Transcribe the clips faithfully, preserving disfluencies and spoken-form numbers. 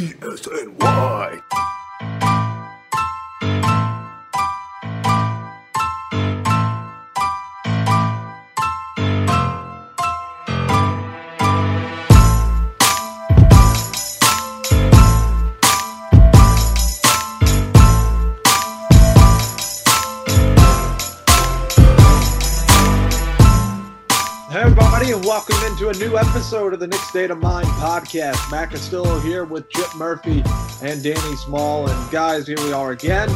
E S N Y. Everybody, and welcome into a new episode of the Nick State of Mind podcast. Mac Castillo here with Chip Murphy and Danny Small. And guys, here we are again.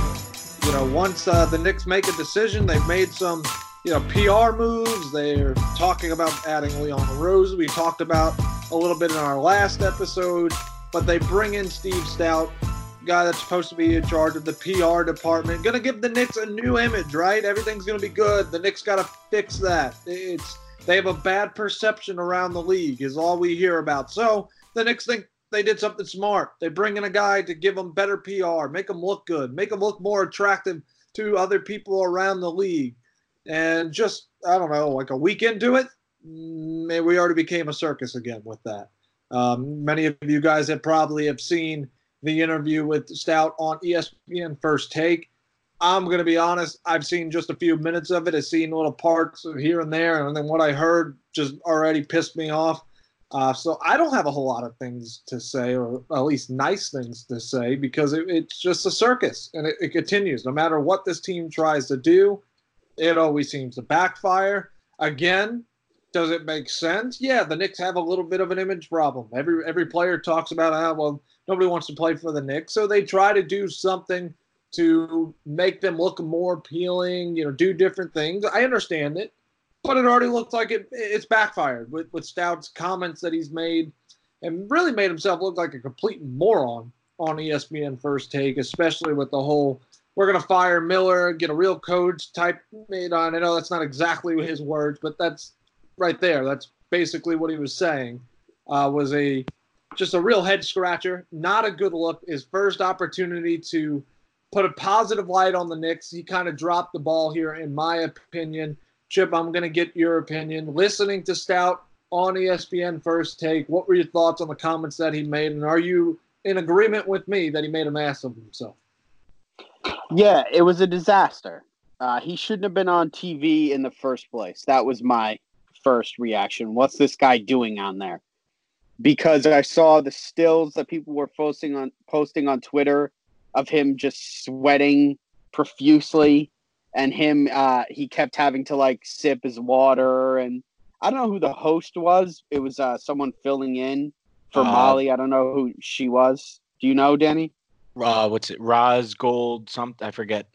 You know, once uh, the Knicks make a decision, they've made some, you know, P R moves. They're talking about adding Leon Rose. We talked about a little bit in our last episode, but they bring in Steve Stoute, guy that's supposed to be in charge of the P R department. Going to give the Knicks a new image, right? Everything's going to be good. The Knicks got to fix that. It's They have a bad perception around the league is all we hear about. So the Knicks think they did something smart. They bring in a guy to give them better P R, make them look good, make them look more attractive to other people around the league. And just, I don't know, like a week into it, we already became a circus again with that. Um, many of you guys have probably have seen the interview with Stoute on E S P N First Take. I'm going to be honest, I've seen just a few minutes of it. I've seen little parts of here and there, and then what I heard just already pissed me off. Uh, so I don't have a whole lot of things to say, or at least nice things to say, because it, it's just a circus, and it, it continues. No matter what this team tries to do, it always seems to backfire. Again, does it make sense? Yeah, the Knicks have a little bit of an image problem. Every, every player talks about, ah, well, nobody wants to play for the Knicks, so they try to do something to make them look more appealing, you know, do different things. I understand it, but it already looks like it, it's backfired with, with Stoute's comments that he's made, and really made himself look like a complete moron on E S P N First Take, especially with the whole, we're going to fire Miller, get a real coach type made on. I know that's not exactly his words, but that's right there. That's basically what he was saying, uh, was a just a real head scratcher. Not a good look. His first opportunity to put a positive light on the Knicks. He kind of dropped the ball here, in my opinion. Chip, I'm going to get your opinion. Listening to Stoute on E S P N First Take, what were your thoughts on the comments that he made, and are you in agreement with me that he made a mess of himself? Yeah, it was a disaster. Uh, he shouldn't have been on T V in the first place. That was my first reaction. What's this guy doing on there? Because I saw the stills that people were posting on posting on Twitter of him just sweating profusely, and him, uh, he kept having to like sip his water. And I don't know who the host was. It was uh, someone filling in for uh, Molly. I don't know who she was. Do you know, Danny? Uh, what's it? Roz Gold, something. I forget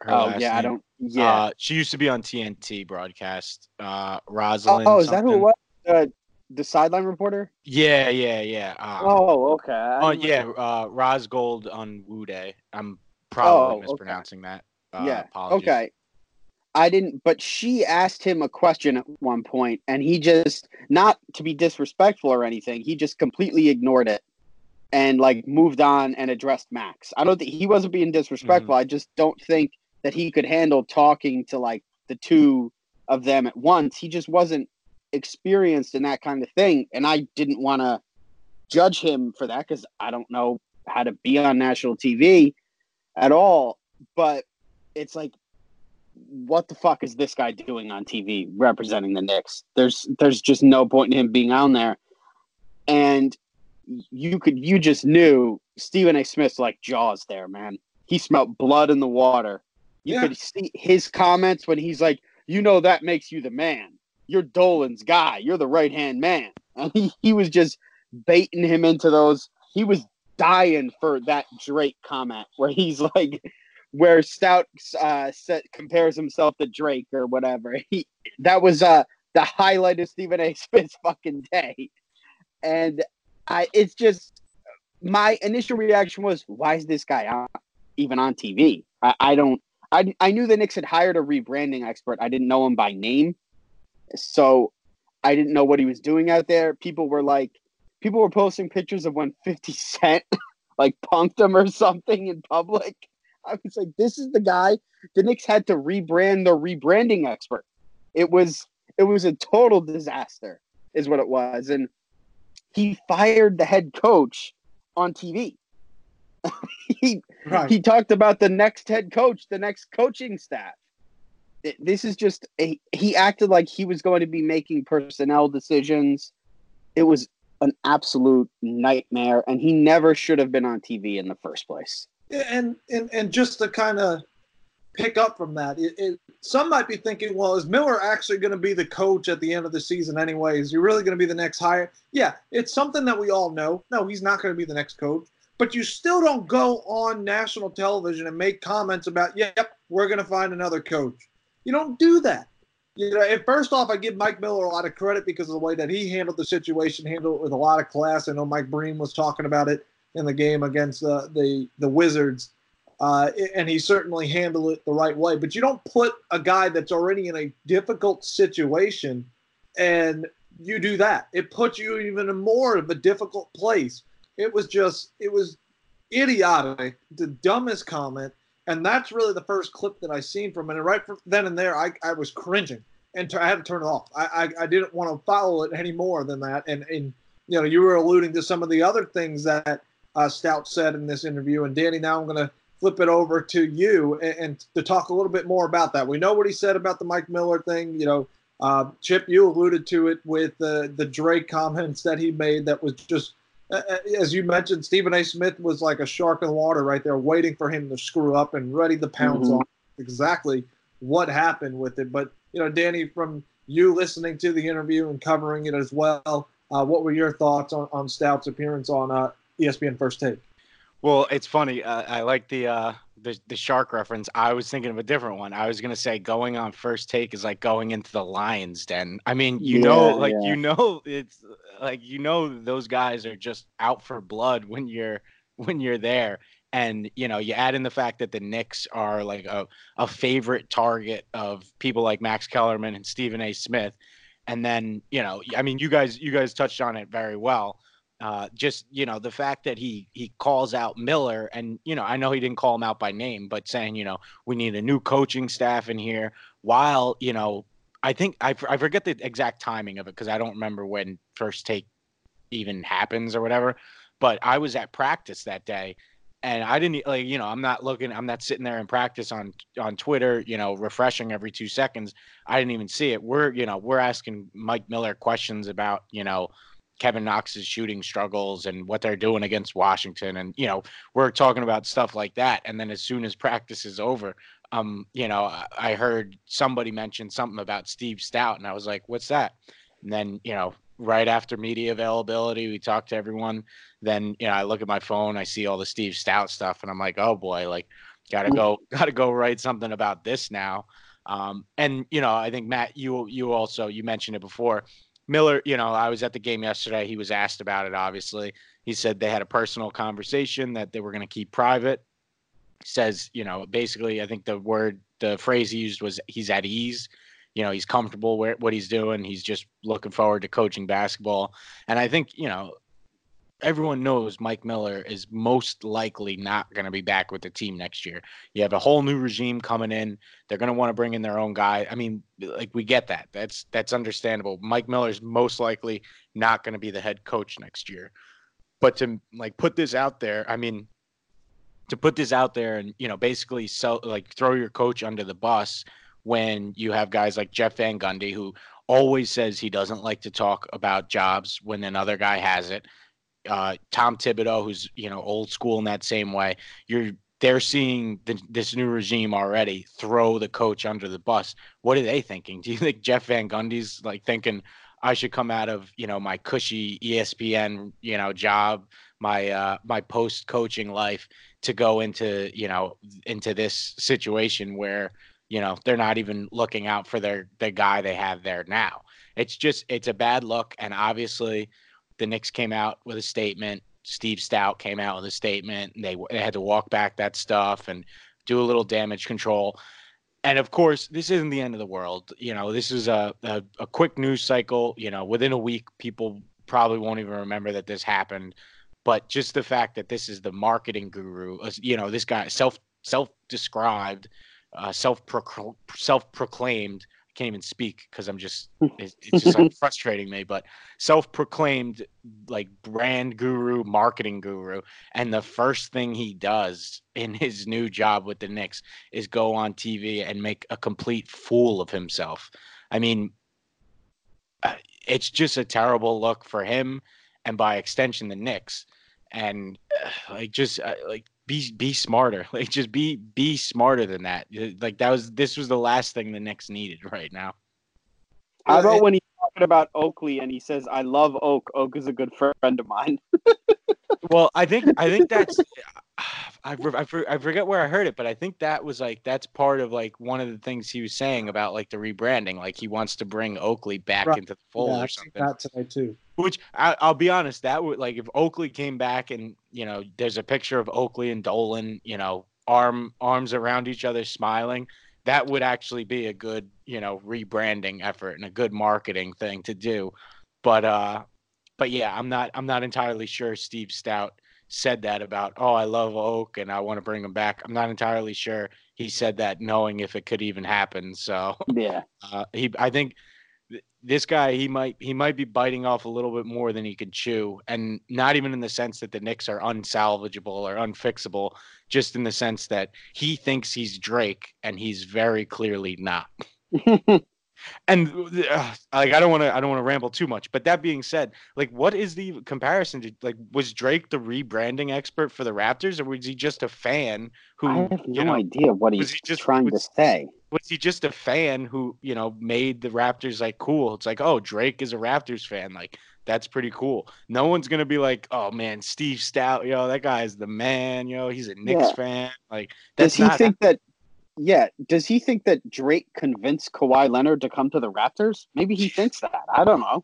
her Oh, last yeah, name. I don't. Yeah. Uh, she used to be on T N T broadcast. Uh, Rosalind. Oh, oh is something. That who it was? Uh, The sideline reporter? Yeah, yeah, yeah. Um, oh, okay. Oh, uh, yeah. Uh, Roz Gold-Onwude. I'm probably oh, mispronouncing okay. that. Uh, yeah. Apologies. Okay. I didn't, but she asked him a question at one point, and he just, not to be disrespectful or anything, he just completely ignored it and like moved on and addressed Max. I don't think he wasn't being disrespectful. Mm-hmm. I just don't think that he could handle talking to like the two of them at once. He just wasn't experienced in that kind of thing, and I didn't want to judge him for that because I don't know how to be on national T V at all, but it's like, what the fuck is this guy doing on T V representing the Knicks? There's there's just no point in him being on there. And you could you just knew Stephen A. Smith's like jaws there, man. He smelled blood in the water. You yeah. could see his comments when he's like, you know, that makes you the man. You're Dolan's guy. You're the right-hand man. And he, he was just baiting him into those. He was dying for that Drake comment where he's like, where Stoute uh, set, compares himself to Drake or whatever. He That was uh, the highlight of Stephen A. Smith's fucking day. And I, it's just, my initial reaction was, why is this guy on, even on T V? I, I don't I, I knew the Knicks had hired a rebranding expert. I didn't know him by name, so I didn't know what he was doing out there. People were like, people were posting pictures of when fifty Cent like punked him or something in public. I was like, this is the guy. The Knicks had to rebrand the rebranding expert. It was it was a total disaster, is what it was. And he fired the head coach on T V. he, right. he talked about the next head coach, the next coaching staff. This is just a, he acted like he was going to be making personnel decisions. It was an absolute nightmare, and he never should have been on T V in the first place. And and, and just to kind of pick up from that, it, it, some might be thinking, well, is Miller actually going to be the coach at the end of the season anyway? Is he really going to be the next hire? Yeah, it's something that we all know. No, he's not going to be the next coach. But you still don't go on national television and make comments about, yep, we're going to find another coach. You don't do that. You know, and first off, I give Mike Miller a lot of credit because of the way that he handled the situation, handled it with a lot of class. I know Mike Breen was talking about it in the game against the the, the Wizards, uh, and he certainly handled it the right way. But you don't put a guy that's already in a difficult situation and you do that. It puts you even in more of a difficult place. It was just, it was idiotic, the dumbest comment. And that's really the first clip that I seen from it. And right from then and there, I, I was cringing, and t- I had to turn it off. I, I, I didn't want to follow it any more than that. And, and you know, you were alluding to some of the other things that uh, Stoute said in this interview. And Danny, now I'm going to flip it over to you and, and to talk a little bit more about that. We know what he said about the Mike Miller thing. You know, uh, Chip, you alluded to it with uh, the Drake comments that he made. That was just, as you mentioned, Stephen A. Smith was like a shark in the water right there, waiting for him to screw up and ready to pounce mm-hmm. on exactly what happened with it. But, you know, Danny, from you listening to the interview and covering it as well, uh, what were your thoughts on, on Stoute's appearance on uh, E S P N First Take? Well, it's funny. Uh, I like the, uh, the the shark reference. I was thinking of a different one. I was going to say going on First Take is like going into the lion's den. I mean, you yeah, know, like, yeah. you know, it's like, you know, those guys are just out for blood when you're when you're there. And, you know, you add in the fact that the Knicks are like a, a favorite target of people like Max Kellerman and Stephen A. Smith. And then, you know, I mean, you guys you guys touched on it very well. Uh, just, you know, the fact that he he calls out Miller and, you know, I know he didn't call him out by name, but saying, you know, we need a new coaching staff in here while, you know, I think I, I forget the exact timing of it because I don't remember when First Take even happens or whatever. But I was at practice that day and I didn't like, you know, I'm not looking. I'm not sitting there in practice on on Twitter, you know, refreshing every two seconds. I didn't even see it. We're, you know, we're asking Mike Miller questions about, you know, Kevin Knox's shooting struggles and what they're doing against Washington. And, you know, we're talking about stuff like that. And then as soon as practice is over, um, you know, I, I heard somebody mention something about Steve Stoute and I was like, what's that? And then, you know, right after media availability, we talked to everyone. Then, you know, I look at my phone, I see all the Steve Stoute stuff and I'm like, oh boy, like gotta go, gotta go write something about this now. Um, and, you know, I think Matt, you, you also, you mentioned it before, Miller, you know, I was at the game yesterday. He was asked about it, obviously. He said they had a personal conversation that they were going to keep private. Says, you know, basically, I think the word, the phrase he used was he's at ease. You know, he's comfortable with what he's doing. He's just looking forward to coaching basketball. And I think, you know, everyone knows Mike Miller is most likely not going to be back with the team next year. You have a whole new regime coming in. They're going to want to bring in their own guy. I mean, like we get that. That's that's understandable. Mike Miller's most likely not going to be the head coach next year. But to like put this out there, I mean, to put this out there and, you know, basically sell, like throw your coach under the bus when you have guys like Jeff Van Gundy, who always says he doesn't like to talk about jobs when another guy has it. Uh, Tom Thibodeau, who's, you know, old school in that same way. You're they're seeing the, this new regime already throw the coach under the bus. What are they thinking? Do you think Jeff Van Gundy's like thinking I should come out of, you know, my cushy E S P N, you know, job, my uh, my post coaching life to go into, you know, into this situation where, you know, they're not even looking out for their the guy they have there now. It's just it's a bad look, and obviously. The Knicks came out with a statement. Steve Stoute came out with a statement, and they, they had to walk back that stuff and do a little damage control. And of course, this isn't the end of the world. You know, this is a, a, a quick news cycle. You know, within a week, people probably won't even remember that this happened. But just the fact that this is the marketing guru, you know, this guy self self-described, uh, self-procl- self-proclaimed. I can't even speak because I'm just it's, it's just like frustrating me. But self-proclaimed like brand guru, marketing guru, and the first thing he does in his new job with the Knicks is go on T V and make a complete fool of himself. I mean, it's just a terrible look for him, and by extension, the Knicks. And uh, like, just uh, like. Be be smarter. Like just be be smarter than that. Like that was this was the last thing the Knicks needed right now. I love when he's talking about Oakley and he says, "I love Oak. Oak is a good friend of mine." Well, I think I think that's I, I I forget where I heard it, but I think that was like that's part of like one of the things he was saying about like the rebranding. Like he wants to bring Oakley back right. into the fold yeah, or something. That's right too. Which I, I'll be honest, that would like if Oakley came back and, you know, there's a picture of Oakley and Dolan, you know, arm arms around each other smiling. That would actually be a good, you know, rebranding effort and a good marketing thing to do. But uh, but yeah, I'm not I'm not entirely sure Steve Stoute said that about, oh, I love Oak and I want to bring him back. I'm not entirely sure he said that knowing if it could even happen. So yeah, uh, he I think. This guy, he might he might be biting off a little bit more than he can chew, and not even in the sense that the Knicks are unsalvageable or unfixable, just in the sense that he thinks he's Drake, and he's very clearly not. And uh, like I don't want to I don't want to ramble too much, but that being said, like what is the comparison to like was Drake the rebranding expert for the Raptors, or was he just a fan who I have no you know, idea what he's he just, trying was, to say. Was he just a fan who, you know, made the Raptors like cool? It's like, oh, Drake is a Raptors fan. Like, that's pretty cool. No one's going to be like, oh, man, Steve Stoute, yo, that guy is the man. Yo, he's a Knicks yeah. fan. Like, that's does he not think a- that? Yeah. Does he think that Drake convinced Kawhi Leonard to come to the Raptors? Maybe he thinks that. I don't know.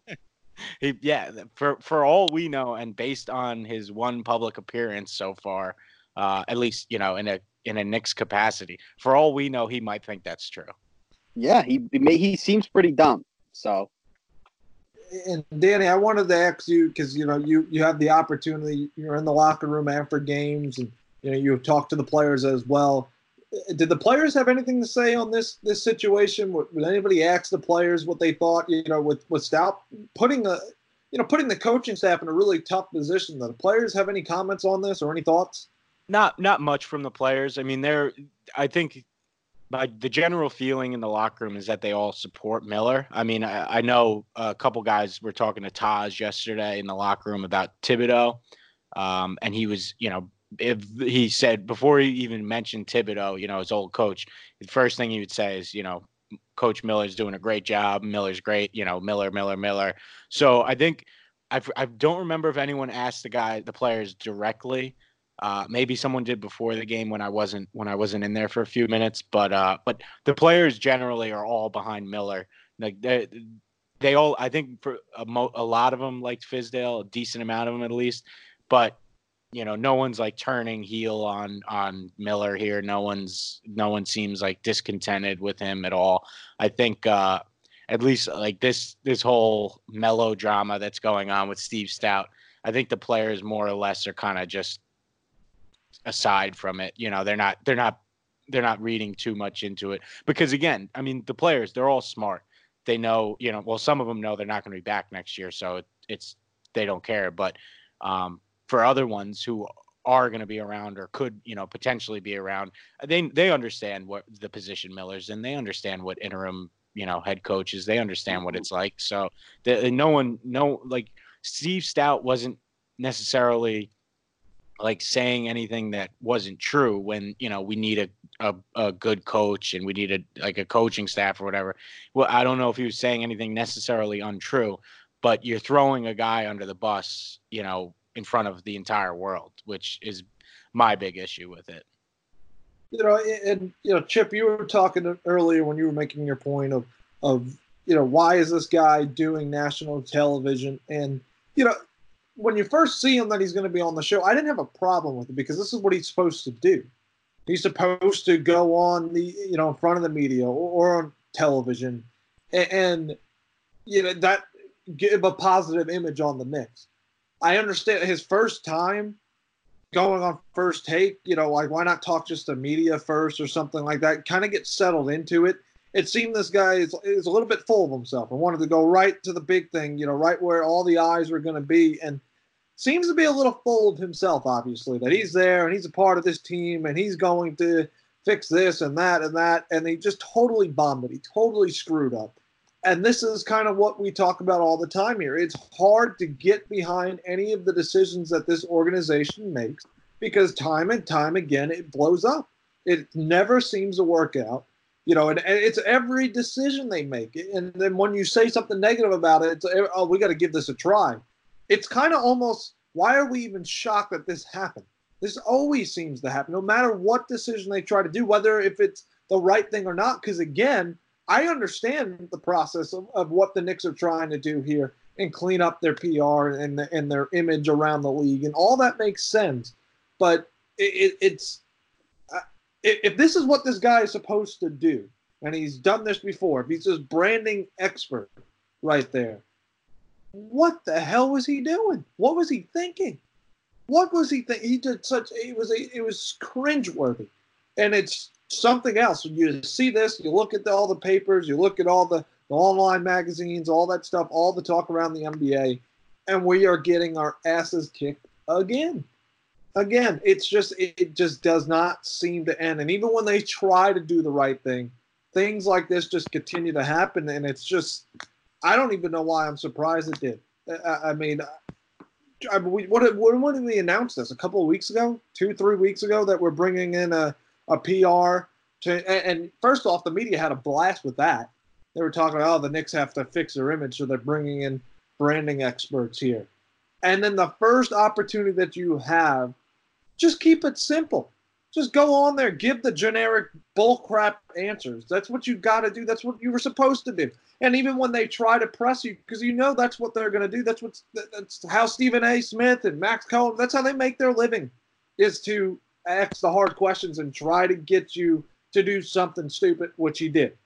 he, yeah. For, for all we know, and based on his one public appearance so far, uh, at least, you know, in a in a Knicks capacity. For all we know, he might think that's true. Yeah, he he seems pretty dumb. So, and Danny, I wanted to ask you because, you know, you, you have the opportunity, you're in the locker room after games and, you know, you talk to the players as well. Did the players have anything to say on this this situation? Would anybody ask the players what they thought, you know, with, with Stoute putting a, you know, putting the coaching staff in a really tough position? Do the players have any comments on this or any thoughts? Not not much from the players. I mean, they're. I think by the general feeling in the locker room is that they all support Miller. I mean, I, I know a couple guys were talking to Taj yesterday in the locker room about Thibodeau, um, and he was, you know, if he said before he even mentioned Thibodeau, you know, his old coach, the first thing he would say is, you know, Coach Miller's doing a great job. Miller's great. You know, Miller, Miller, Miller. So I think I've, I don't remember if anyone asked the guy, the players directly. Uh, maybe someone did before the game when I wasn't when I wasn't in there for a few minutes, but uh, but the players generally are all behind Miller. Like they, they all, I think for a, mo- a lot of them liked Fizdale, a decent amount of them at least. But you know, no one's like turning heel on on Miller here. No one's no one seems like discontented with him at all. I think uh, at least like this this whole melodrama that's going on with Steve Stoute. I think the players more or less are kind of just aside from it, you know, they're not they're not they're not reading too much into it because, again, I mean, the players, they're all smart. They know, you know, well, some of them know they're not going to be back next year. So it, it's they don't care. But um, for other ones who are going to be around or could, you know, potentially be around, they they understand what the position Miller's in. They understand what interim, you know, head coaches. They understand what it's like. So the, no one no like Steve Stoute wasn't necessarily like saying anything that wasn't true when, you know, we need a, a, a good coach and we need a, like a coaching staff or whatever. Well, I don't know if he was saying anything necessarily untrue, but you're throwing a guy under the bus, you know, in front of the entire world, which is my big issue with it. You know, and, you know, Chip, you were talking earlier when you were making your point of, of, you know, why is this guy doing national television? And, you know, when you first see him that he's going to be on the show, I didn't have a problem with it because this is what he's supposed to do. He's supposed to go on the, you know, in front of the media or, or on television and, and, you know, that give a positive image on the Knicks. I understand his first time going on First Take, you know, like why not talk just to media first or something like that? Kind of get settled into it. It seemed this guy is, is a little bit full of himself and wanted to go right to the big thing, you know, right where all the eyes were going to be, and seems to be a little full of himself, obviously, that he's there and he's a part of this team and he's going to fix this and that and that, and he just totally bombed it. He totally screwed up. And this is kind of what we talk about all the time here. It's hard to get behind any of the decisions that this organization makes because time and time again, it blows up. It never seems to work out. You know, and, and it's every decision they make. And then when you say something negative about it, it's, oh, we got to give this a try. It's kind of almost, why are we even shocked that this happened? This always seems to happen, no matter what decision they try to do, whether if it's the right thing or not. Because, again, I understand the process of, of what the Knicks are trying to do here and clean up their P R and, the, and their image around the league. And all that makes sense. But it, it, it's... if this is what this guy is supposed to do, and he's done this before, if he's this branding expert right there, what the hell was he doing? What was he thinking? What was he thinking? He did such, it was, it was cringeworthy. And it's something else. When you see this, you look at the, all the papers, you look at all the, the online magazines, all that stuff, all the talk around the N B A, and we are getting our asses kicked again. Again, it's just it just does not seem to end. And even when they try to do the right thing, things like this just continue to happen. And it's just, I don't even know why I'm surprised it did. I, I mean, I, we, what, when did we announce this? A couple of weeks ago? Two, three weeks ago that we're bringing in a, a P R. To, and, and first off, the media had a blast with that. They were talking about, oh, the Knicks have to fix their image, so they're bringing in branding experts here. And then the first opportunity that you have, just keep it simple. Just go on there. Give the generic bullcrap answers. That's what you got to do. That's what you were supposed to do. And even when they try to press you, because you know that's what they're going to do. That's what that's how Stephen A. Smith and Max Kellerman, that's how they make their living, is to ask the hard questions and try to get you to do something stupid, which he did.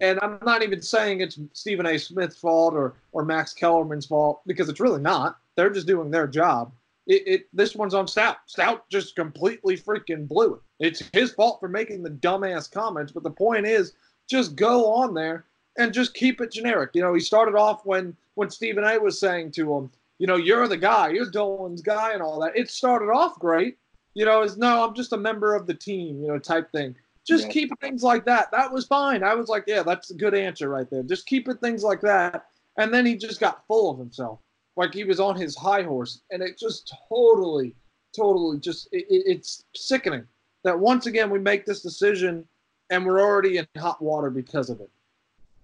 And I'm not even saying it's Stephen A. Smith's fault or, or Max Kellerman's fault, because it's really not. They're just doing their job. It, it this one's on Stoute. Stoute just completely freaking blew it. It's his fault for making the dumbass comments, but the point is, just go on there and just keep it generic. You know, he started off when, when Stephen A. was saying to him, you know, you're the guy, you're Dolan's guy and all that. It started off great. You know, it's, no, I'm just a member of the team, you know, type thing. Just yeah. keep things like that. That was fine. I was like, yeah, that's a good answer right there. Just keep it things like that. And then he just got full of himself. Like he was on his high horse, and it just totally, totally just, it, it, it's sickening that once again we make this decision and we're already in hot water because of it.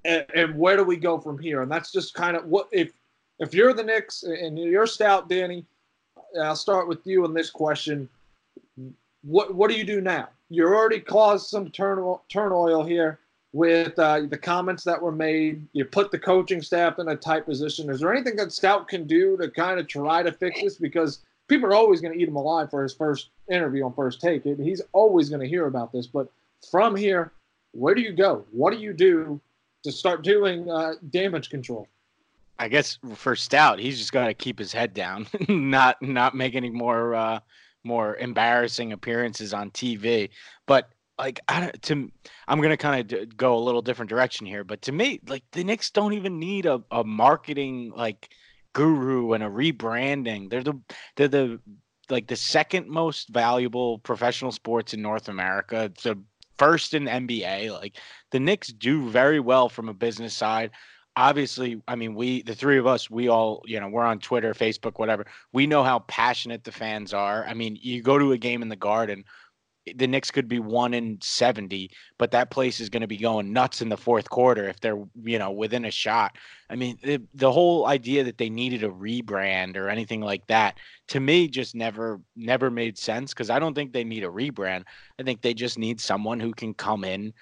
And, and where do we go from here? And that's just kind of what, if if you're the Knicks and you're Stoute, Danny, I'll start with you on this question. What what do you do now? You're already caused some turmoil, turmoil here with uh, the comments that were made. You put the coaching staff in a tight position. Is there anything that Stoute can do to kind of try to fix this? Because people are always going to eat him alive for his first interview on First Take. He's always going to hear about this. But from here, where do you go? What do you do to start doing uh, damage control? I guess for Stoute, he's just got to keep his head down, not not make any more uh, more embarrassing appearances on T V. But Like I to, I'm gonna kind of go a little different direction here, but to me, like the Knicks don't even need a, a marketing like guru and a rebranding. They're the they're the like the second most valuable professional sports in North America. The first in the N B A. Like the Knicks do very well from a business side. Obviously, I mean, we, the three of us, we all, you know, we're on Twitter, Facebook, whatever. We know how passionate the fans are. I mean, you go to a game in the Garden. The Knicks could be one in seventy, but that place is going to be going nuts in the fourth quarter if they're, you know, within a shot. I mean, the, the whole idea that they needed a rebrand or anything like that, to me, just never, never made sense, because I don't think they need a rebrand. I think they just need someone who can come in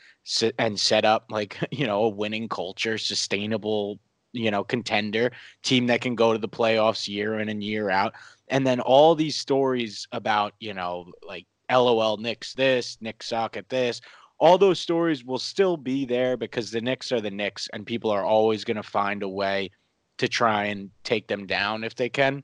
and set up, like, you know, a winning culture, sustainable you know, contender, team that can go to the playoffs year in and year out. And then all these stories about, you know, like LOL Knicks this, Knicks suck at this, all those stories will still be there because the Knicks are the Knicks and people are always going to find a way to try and take them down if they can.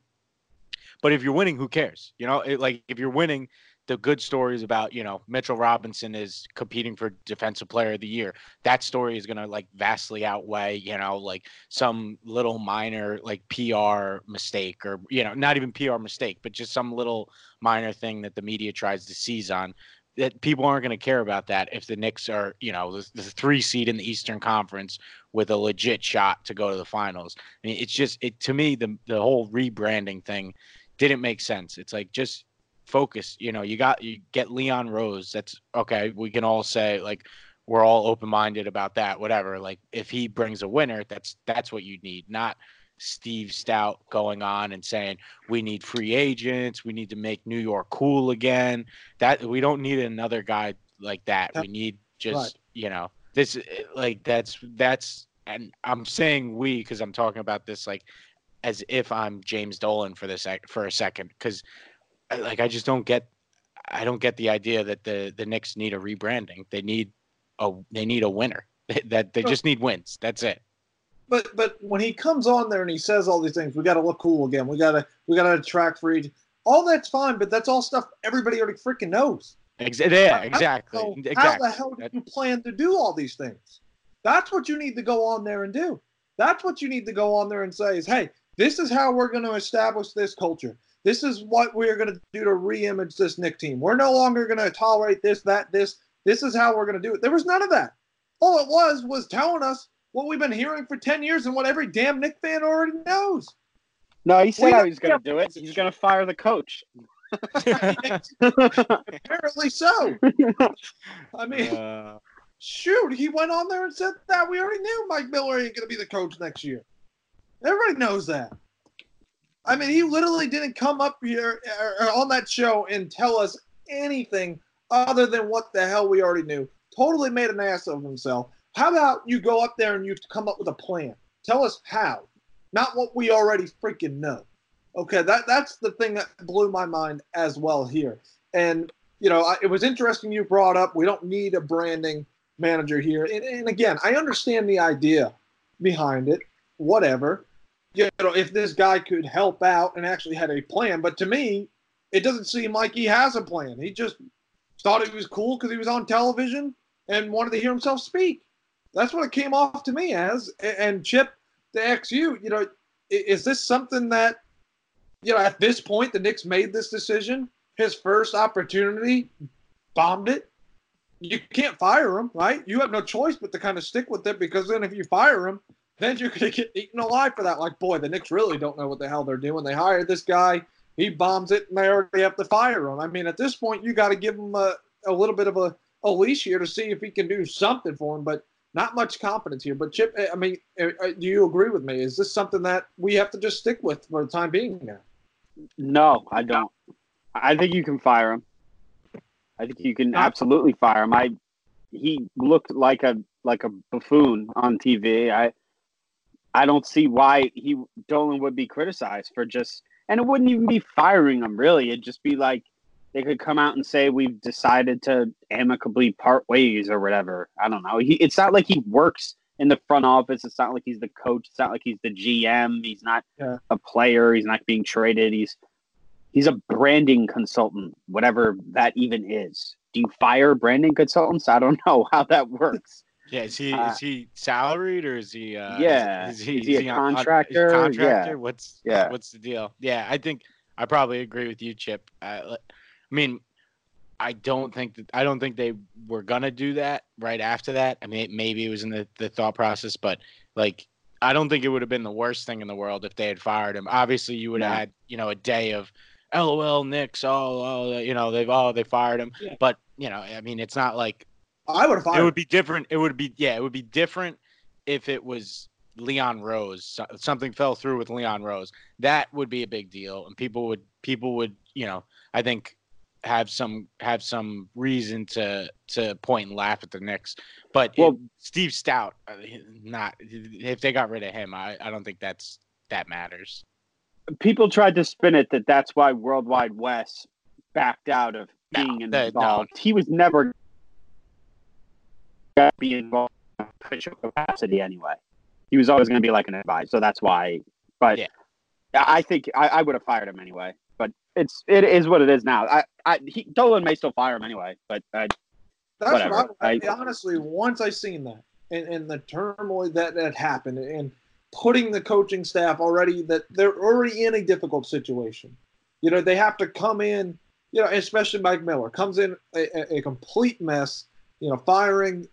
But if you're winning, who cares? You know, it, like if you're winning, the good stories about, you know, Mitchell Robinson is competing for Defensive Player of the Year. That story is going to like vastly outweigh, you know, like some little minor like P R mistake or, you know, not even P R mistake, but just some little minor thing that the media tries to seize on. That people aren't going to care about that if the Knicks are, you know, the, the three seed in the Eastern Conference with a legit shot to go to the finals. I mean, it's just it to me, the the whole rebranding thing didn't make sense. It's like just focus. You know, you got you get Leon Rose. That's okay. We can all say like we're all open minded about that. Whatever. Like if he brings a winner, that's that's what you need. Not Steve Stoute going on and saying we need free agents, we need to make New York cool again. That we don't need another guy like that. We need just right. you know this like that's that's and I'm saying we because I'm talking about this like as if I'm James Dolan for this for a second because like I just don't get I don't get the idea that the the Knicks need a rebranding. They need a they need a winner. That they just need wins. That's it. But but when he comes on there and he says all these things, we got to look cool again. We gotta we gotta attract free agents. All that's fine, but that's all stuff everybody already freaking knows. Exactly. Yeah, exactly. So exactly. How the hell did you plan to do all these things? That's what you need to go on there and do. That's what you need to go on there and say is, hey, this is how we're going to establish this culture. This is what we're going to do to reimage this Knicks team. We're no longer going to tolerate this, that, this. This is how we're going to do it. There was none of that. All it was was telling us what we've been hearing for ten years and what every damn Knicks fan already knows. No, he said how he's going to do it. He's going to fire the coach. Apparently so. I mean, uh, shoot, he went on there and said that. We already knew Mike Miller ain't going to be the coach next year. Everybody knows that. I mean, he literally didn't come up here or, or on that show and tell us anything other than what the hell we already knew. Totally made an ass of himself. How about you go up there and you come up with a plan? Tell us how, not what we already freaking know. Okay, that that's the thing that blew my mind as well here. And, you know, I, it was interesting you brought up we don't need a branding manager here. And, and, again, I understand the idea behind it, whatever. You know, if this guy could help out and actually had a plan. But to me, it doesn't seem like he has a plan. He just thought it was cool because he was on television and wanted to hear himself speak. That's what it came off to me as. And Chip, to ask you, you know, is this something that, you know, at this point, the Knicks made this decision? His first opportunity, bombed it. You can't fire him, right? You have no choice but to kind of stick with it because then if you fire him, then you're going to get eaten alive for that. Like, boy, the Knicks really don't know what the hell they're doing. They hired this guy, he bombs it, and they already have to fire him. I mean, at this point, you got to give him a, a little bit of a, a leash here to see if he can do something for him. But not much confidence here, but Chip, I mean, do you agree with me? Is this something that we have to just stick with for the time being now? No, I don't. I think you can fire him. I think you can absolutely fire him. I he looked like a like a buffoon on T V. I I don't see why he Dolan would be criticized for just, and it wouldn't even be firing him really. It'd just be like they could come out and say we've decided to amicably part ways or whatever. I don't know. He, it's not like he works in the front office. It's not like he's the coach. It's not like he's the G M. He's not yeah. a player. He's not being traded. He's he's a branding consultant, whatever that even is. Do you fire branding consultants? I don't know how that works. Yeah, is he uh, is he salaried or is he? Uh, yeah, is, is, he, is, he is he a contractor? On, is he contractor? Yeah. What's yeah. what's the deal? Yeah, I think I probably agree with you, Chip. Uh, I mean, I don't think that I don't think they were gonna do that right after that. I mean, it, maybe it was in the, the thought process, but like, I don't think it would have been the worst thing in the world if they had fired him. Obviously, you would have yeah. had you know a day of, LOL Knicks, oh, oh, you know they've oh they fired him, yeah. but you know, I mean, it's not like I would have fired. It would be different. It would be yeah, it would be different if it was Leon Rose. Something fell through with Leon Rose. That would be a big deal, and people would people would you know I think. have some have some reason to to point and laugh at the Knicks. But well, it, Steve Stoute, not if they got rid of him, I, I don't think that's that matters. People tried to spin it that that's why World Wide West backed out of being no, the, involved. No. He was never going to be involved in official capacity anyway. He was always going to be like an advisor, so that's why. But yeah. I think I, I would have fired him anyway. But it's it is what it is now. I, I he, Dolan may still fire him anyway, but uh, that's whatever. What I, I, I, honestly, once I seen that and, and the turmoil that, that happened and putting the coaching staff already that they're already in a difficult situation. You know, they have to come in, you know, especially Mike Miller comes in a, a complete mess, you know, firing,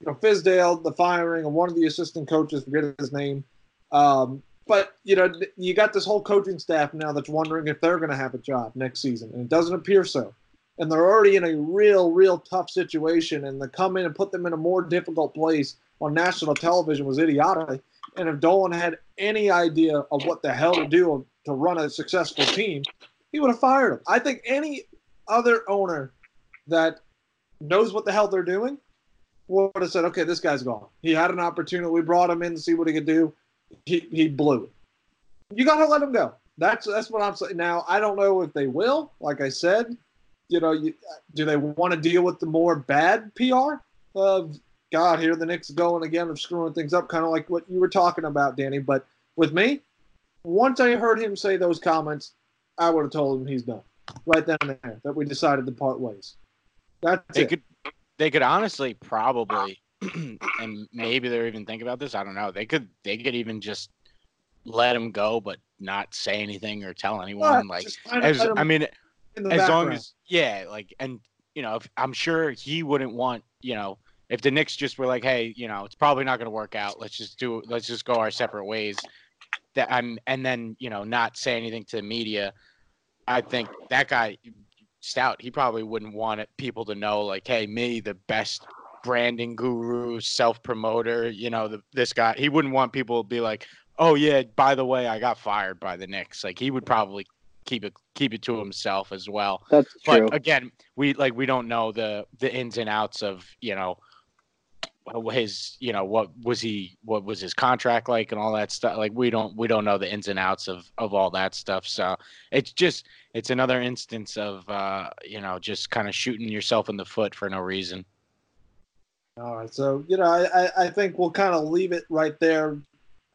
you know, Fizdale, the firing of one of the assistant coaches, forget his name. Um, But, you know, you got this whole coaching staff now that's wondering if they're going to have a job next season, and it doesn't appear so. And they're already in a real, real tough situation, and to come in and put them in a more difficult place on national television was idiotic. And if Dolan had any idea of what the hell to do to run a successful team, he would have fired him. I think any other owner that knows what the hell they're doing would have said, okay, this guy's gone. He had an opportunity. We brought him in to see what he could do. He he blew it. You gotta let him go. That's that's what I'm saying. Now I don't know if they will. Like I said, you know, you, do they want to deal with the more bad P R of God? Here the Knicks going again of screwing things up, kind of like what you were talking about, Danny. But with me, once I heard him say those comments, I would have told him he's done right then and there. That we decided to part ways. That's they it. could they could honestly probably. And maybe they're even thinking about this. I don't know. They could, they could even just let him go, but not say anything or tell anyone. No, like, as, I mean, as background. long as, yeah, like, and you know, if, I'm sure he wouldn't want, you know, if the Knicks just were like, hey, you know, it's probably not going to work out. Let's just do, let's just go our separate ways. That I'm, and then you know, not say anything to the media. I think that guy Stoute, he probably wouldn't want it, people to know, like, hey, me, the best branding guru, self-promoter, you know, the, this guy, he wouldn't want people to be like, oh yeah, by the way, I got fired by the Knicks. Like he would probably keep it keep it to himself as well. That's but true. Again, we like we don't know the the ins and outs of, you know, his, you know, what was he what was his contract like and all that stuff. Like we don't we don't know the ins and outs of of all that stuff. So it's just it's another instance of uh, you know, just kind of shooting yourself in the foot for no reason. All right, so, you know, I, I think we'll kind of leave it right there.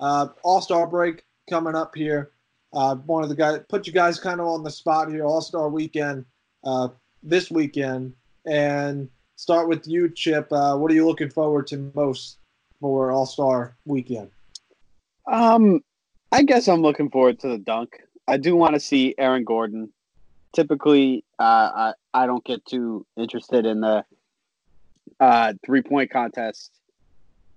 Uh, All-Star break coming up here. Uh, one of the guys – put you guys kind of on the spot here, All-Star weekend uh, this weekend. And start with you, Chip. Uh, what are you looking forward to most for All-Star weekend? Um, I guess I'm looking forward to the dunk. I do want to see Aaron Gordon. Typically, uh, I, I don't get too interested in the – Uh, three-point contest.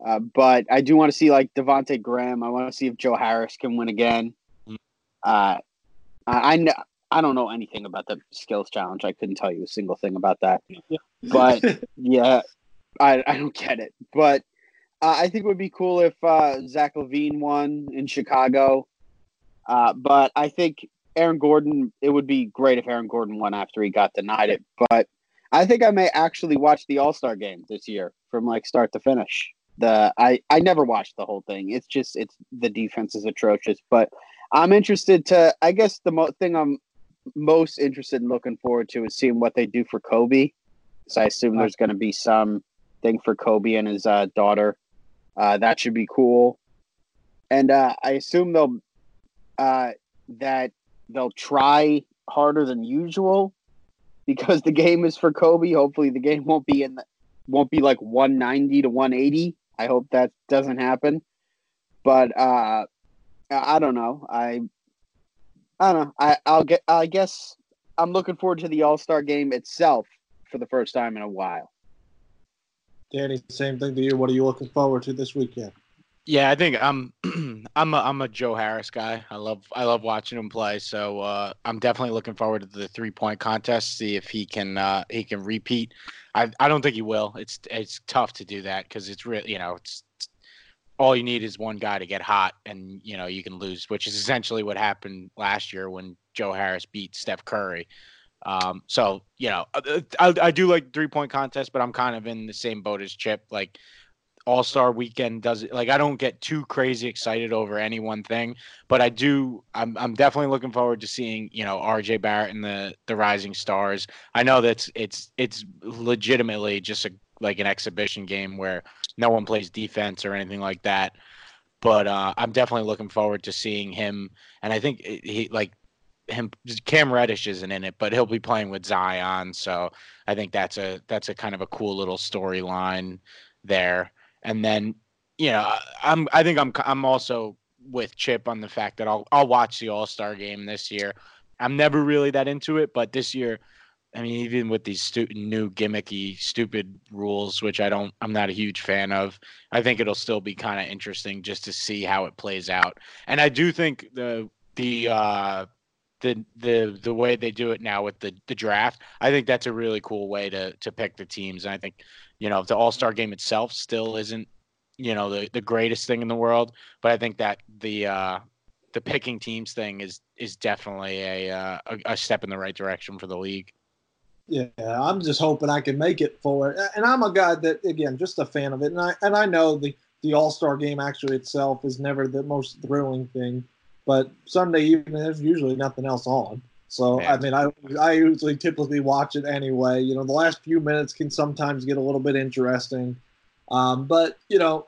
Uh, but I do want to see, like, Devontae Graham. I want to see if Joe Harris can win again. Uh, I, I, kn- I don't know anything about the skills challenge. I couldn't tell you a single thing about that. Yeah. But, yeah, I, I don't get it. But uh, I think it would be cool if uh, Zach LaVine won in Chicago. Uh, but I think Aaron Gordon, it would be great if Aaron Gordon won after he got denied it. But I think I may actually watch the All-Star game this year from like start to finish. The I, I never watched the whole thing. It's just it's the defense is atrocious, but I'm interested to I guess the mo- thing I'm most interested in looking forward to is seeing what they do for Kobe. So I assume there's going to be some thing for Kobe and his uh, daughter. Uh, that should be cool. And uh, I assume they'll uh, that they'll try harder than usual. Because the game is for Kobe, hopefully the game won't be in the, won't be like one ninety to one eighty. I hope that doesn't happen. But uh, I don't know. I I don't know. I I'll get. I guess I'm looking forward to the All-Star game itself for the first time in a while. Danny, same thing to you. What are you looking forward to this weekend? Yeah, I think I'm I'm a, I'm a Joe Harris guy. I love I love watching him play. So uh, I'm definitely looking forward to the three point contest. See if he can uh, he can repeat. I I don't think he will. It's it's tough to do that because it's really you know it's, it's all you need is one guy to get hot and you know you can lose, which is essentially what happened last year when Joe Harris beat Steph Curry. Um, so, you know, I, I do like three-point contests, but I'm kind of in the same boat as Chip. Like, All-Star Weekend does it. Like, I don't get too crazy excited over any one thing, but I do. I'm I'm definitely looking forward to seeing, you know, R J Barrett and the the Rising Stars. I know that's it's it's legitimately just a like an exhibition game where no one plays defense or anything like that. But uh, I'm definitely looking forward to seeing him. And I think he like him. Cam Reddish isn't in it, but he'll be playing with Zion. So I think that's a that's a kind of a cool little storyline there. And then, you know, I'm, I think I'm, I'm also with Chip on the fact that I'll, I'll watch the All-Star game this year. I'm never really that into it, but this year, I mean, even with these stu- new gimmicky, stupid rules, which I don't, I'm not a huge fan of, I think it'll still be kind of interesting just to see how it plays out. And I do think the, the, uh, the, the, the way they do it now with the, the draft, I think that's a really cool way to, to pick the teams. And I think, you know, the All-Star game itself still isn't, you know, the, the greatest thing in the world. But I think that the uh, the picking teams thing is is definitely a, uh, a a step in the right direction for the league. Yeah, I'm just hoping I can make it for it. And I'm a guy that, again, just a fan of it. And I and I know the, the All-Star game actually itself is never the most thrilling thing. But Sunday evening, there's usually nothing else on. So, Man. I mean, I I usually typically watch it anyway. You know, the last few minutes can sometimes get a little bit interesting. Um, but, you know,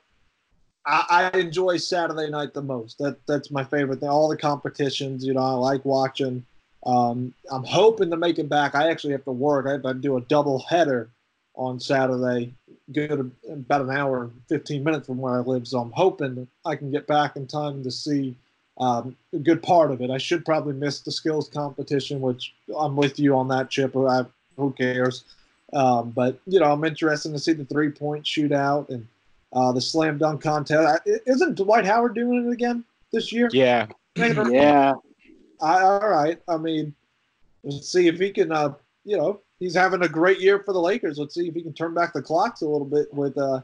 I, I enjoy Saturday night the most. That That's my favorite thing. All the competitions, you know, I like watching. Um, I'm hoping to make it back. I actually have to work. I have to do a double header on Saturday, go to about an hour and fifteen minutes from where I live. So I'm hoping I can get back in time to see Um, a good part of it. I should probably miss the skills competition, which I'm with you on that, Chip. I, who cares? Um, but, you know, I'm interested to see the three-point shootout and uh, the slam dunk contest. I, isn't Dwight Howard doing it again this year? Yeah. Later? Yeah. I, all right. I mean, let's see if he can, uh, you know, he's having a great year for the Lakers. Let's see if he can turn back the clocks a little bit with, uh,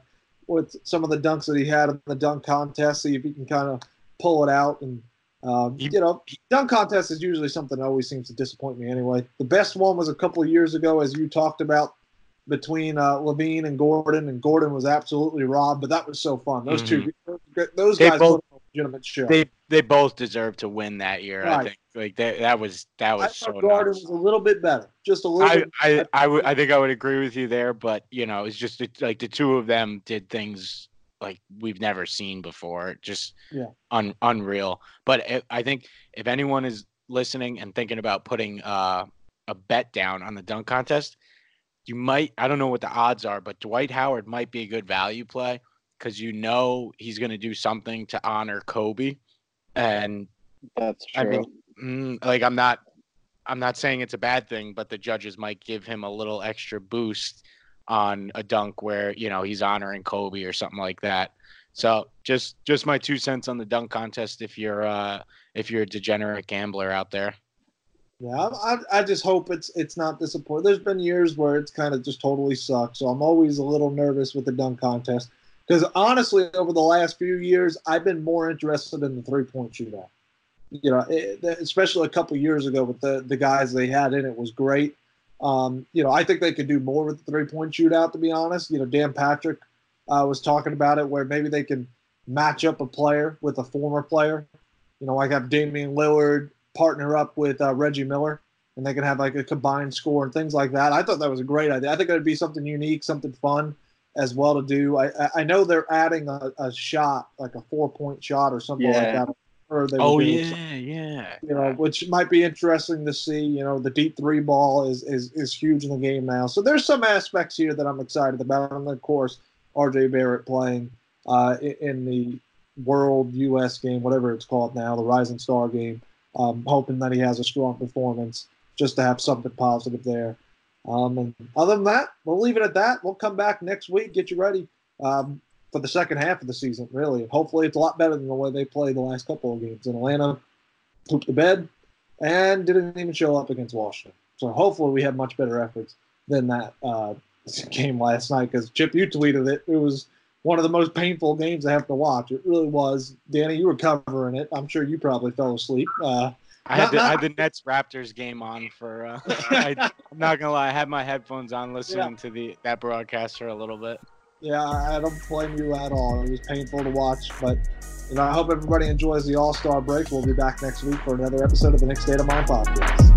with some of the dunks that he had in the dunk contest, see if he can kind of pull it out. And um, you know, dunk contest is usually something that always seems to disappoint me anyway. The best one was a couple of years ago, as you talked about, between uh, LaVine and Gordon, and Gordon was absolutely robbed, but that was so fun. Those mm-hmm. two, those they guys both, put on a legitimate show. They, they both deserved to win that year, right. I think. Like that, that was that was I so. Gordon nuts. was a little bit better, just a little. I, bit I, I, would, I think I would agree with you there, but you know, it's just like the two of them did things like we've never seen before, just yeah. un- unreal. But it, I think if anyone is listening and thinking about putting uh, a bet down on the dunk contest, you might, I don't know what the odds are, but Dwight Howard might be a good value play because you know he's going to do something to honor Kobe. And that's true. I mean, mm, like I'm not, I'm not saying it's a bad thing, but the judges might give him a little extra boost on a dunk where, you know, he's honoring Kobe or something like that. So just just my two cents on the dunk contest if you're uh if you're a degenerate gambler out there. Yeah, I, I just hope it's it's not disappointing. There's been years where it's kind of just totally sucked, so I'm always a little nervous with the dunk contest because honestly over the last few years I've been more interested in the three-point shootout. You know, it, especially a couple years ago with the the guys they had in it was great. Um, you know, I think they could do more with the three-point shootout, to be honest. You know, Dan Patrick uh, was talking about it where maybe they can match up a player with a former player. You know, like have Damian Lillard partner up with uh, Reggie Miller, and they can have like a combined score and things like that. I thought that was a great idea. I think it would be something unique, something fun as well to do. I I know they're adding a, a shot, like a four-point shot or something yeah. like that. Or they oh yeah, something. yeah. You know, which might be interesting to see. You know, the deep three ball is, is is huge in the game now. So there's some aspects here that I'm excited about, and of course, R J Barrett playing uh, in the World U S game, whatever it's called now, the Rising Star game. Um, hoping that he has a strong performance, just to have something positive there. Um, and other than that, we'll leave it at that. We'll come back next week, get you ready. Um, For the second half of the season, really. Hopefully it's a lot better than the way they played the last couple of games. In Atlanta, pooped the bed, and didn't even show up against Washington. So hopefully we have much better efforts than that uh, game last night, because, Chip, you tweeted it. It was one of the most painful games I have to watch. It really was. Danny, you were covering it. I'm sure you probably fell asleep. Uh, I had, not, the, not, I had the Nets Raptors game on for. Uh, I, I'm not gonna lie, I had my headphones on listening yeah. to the that broadcast for a little bit. Yeah, I don't blame you at all. It was painful to watch, but you know, I hope everybody enjoys the All Star break. We'll be back next week for another episode of the Next Day to Mind podcast.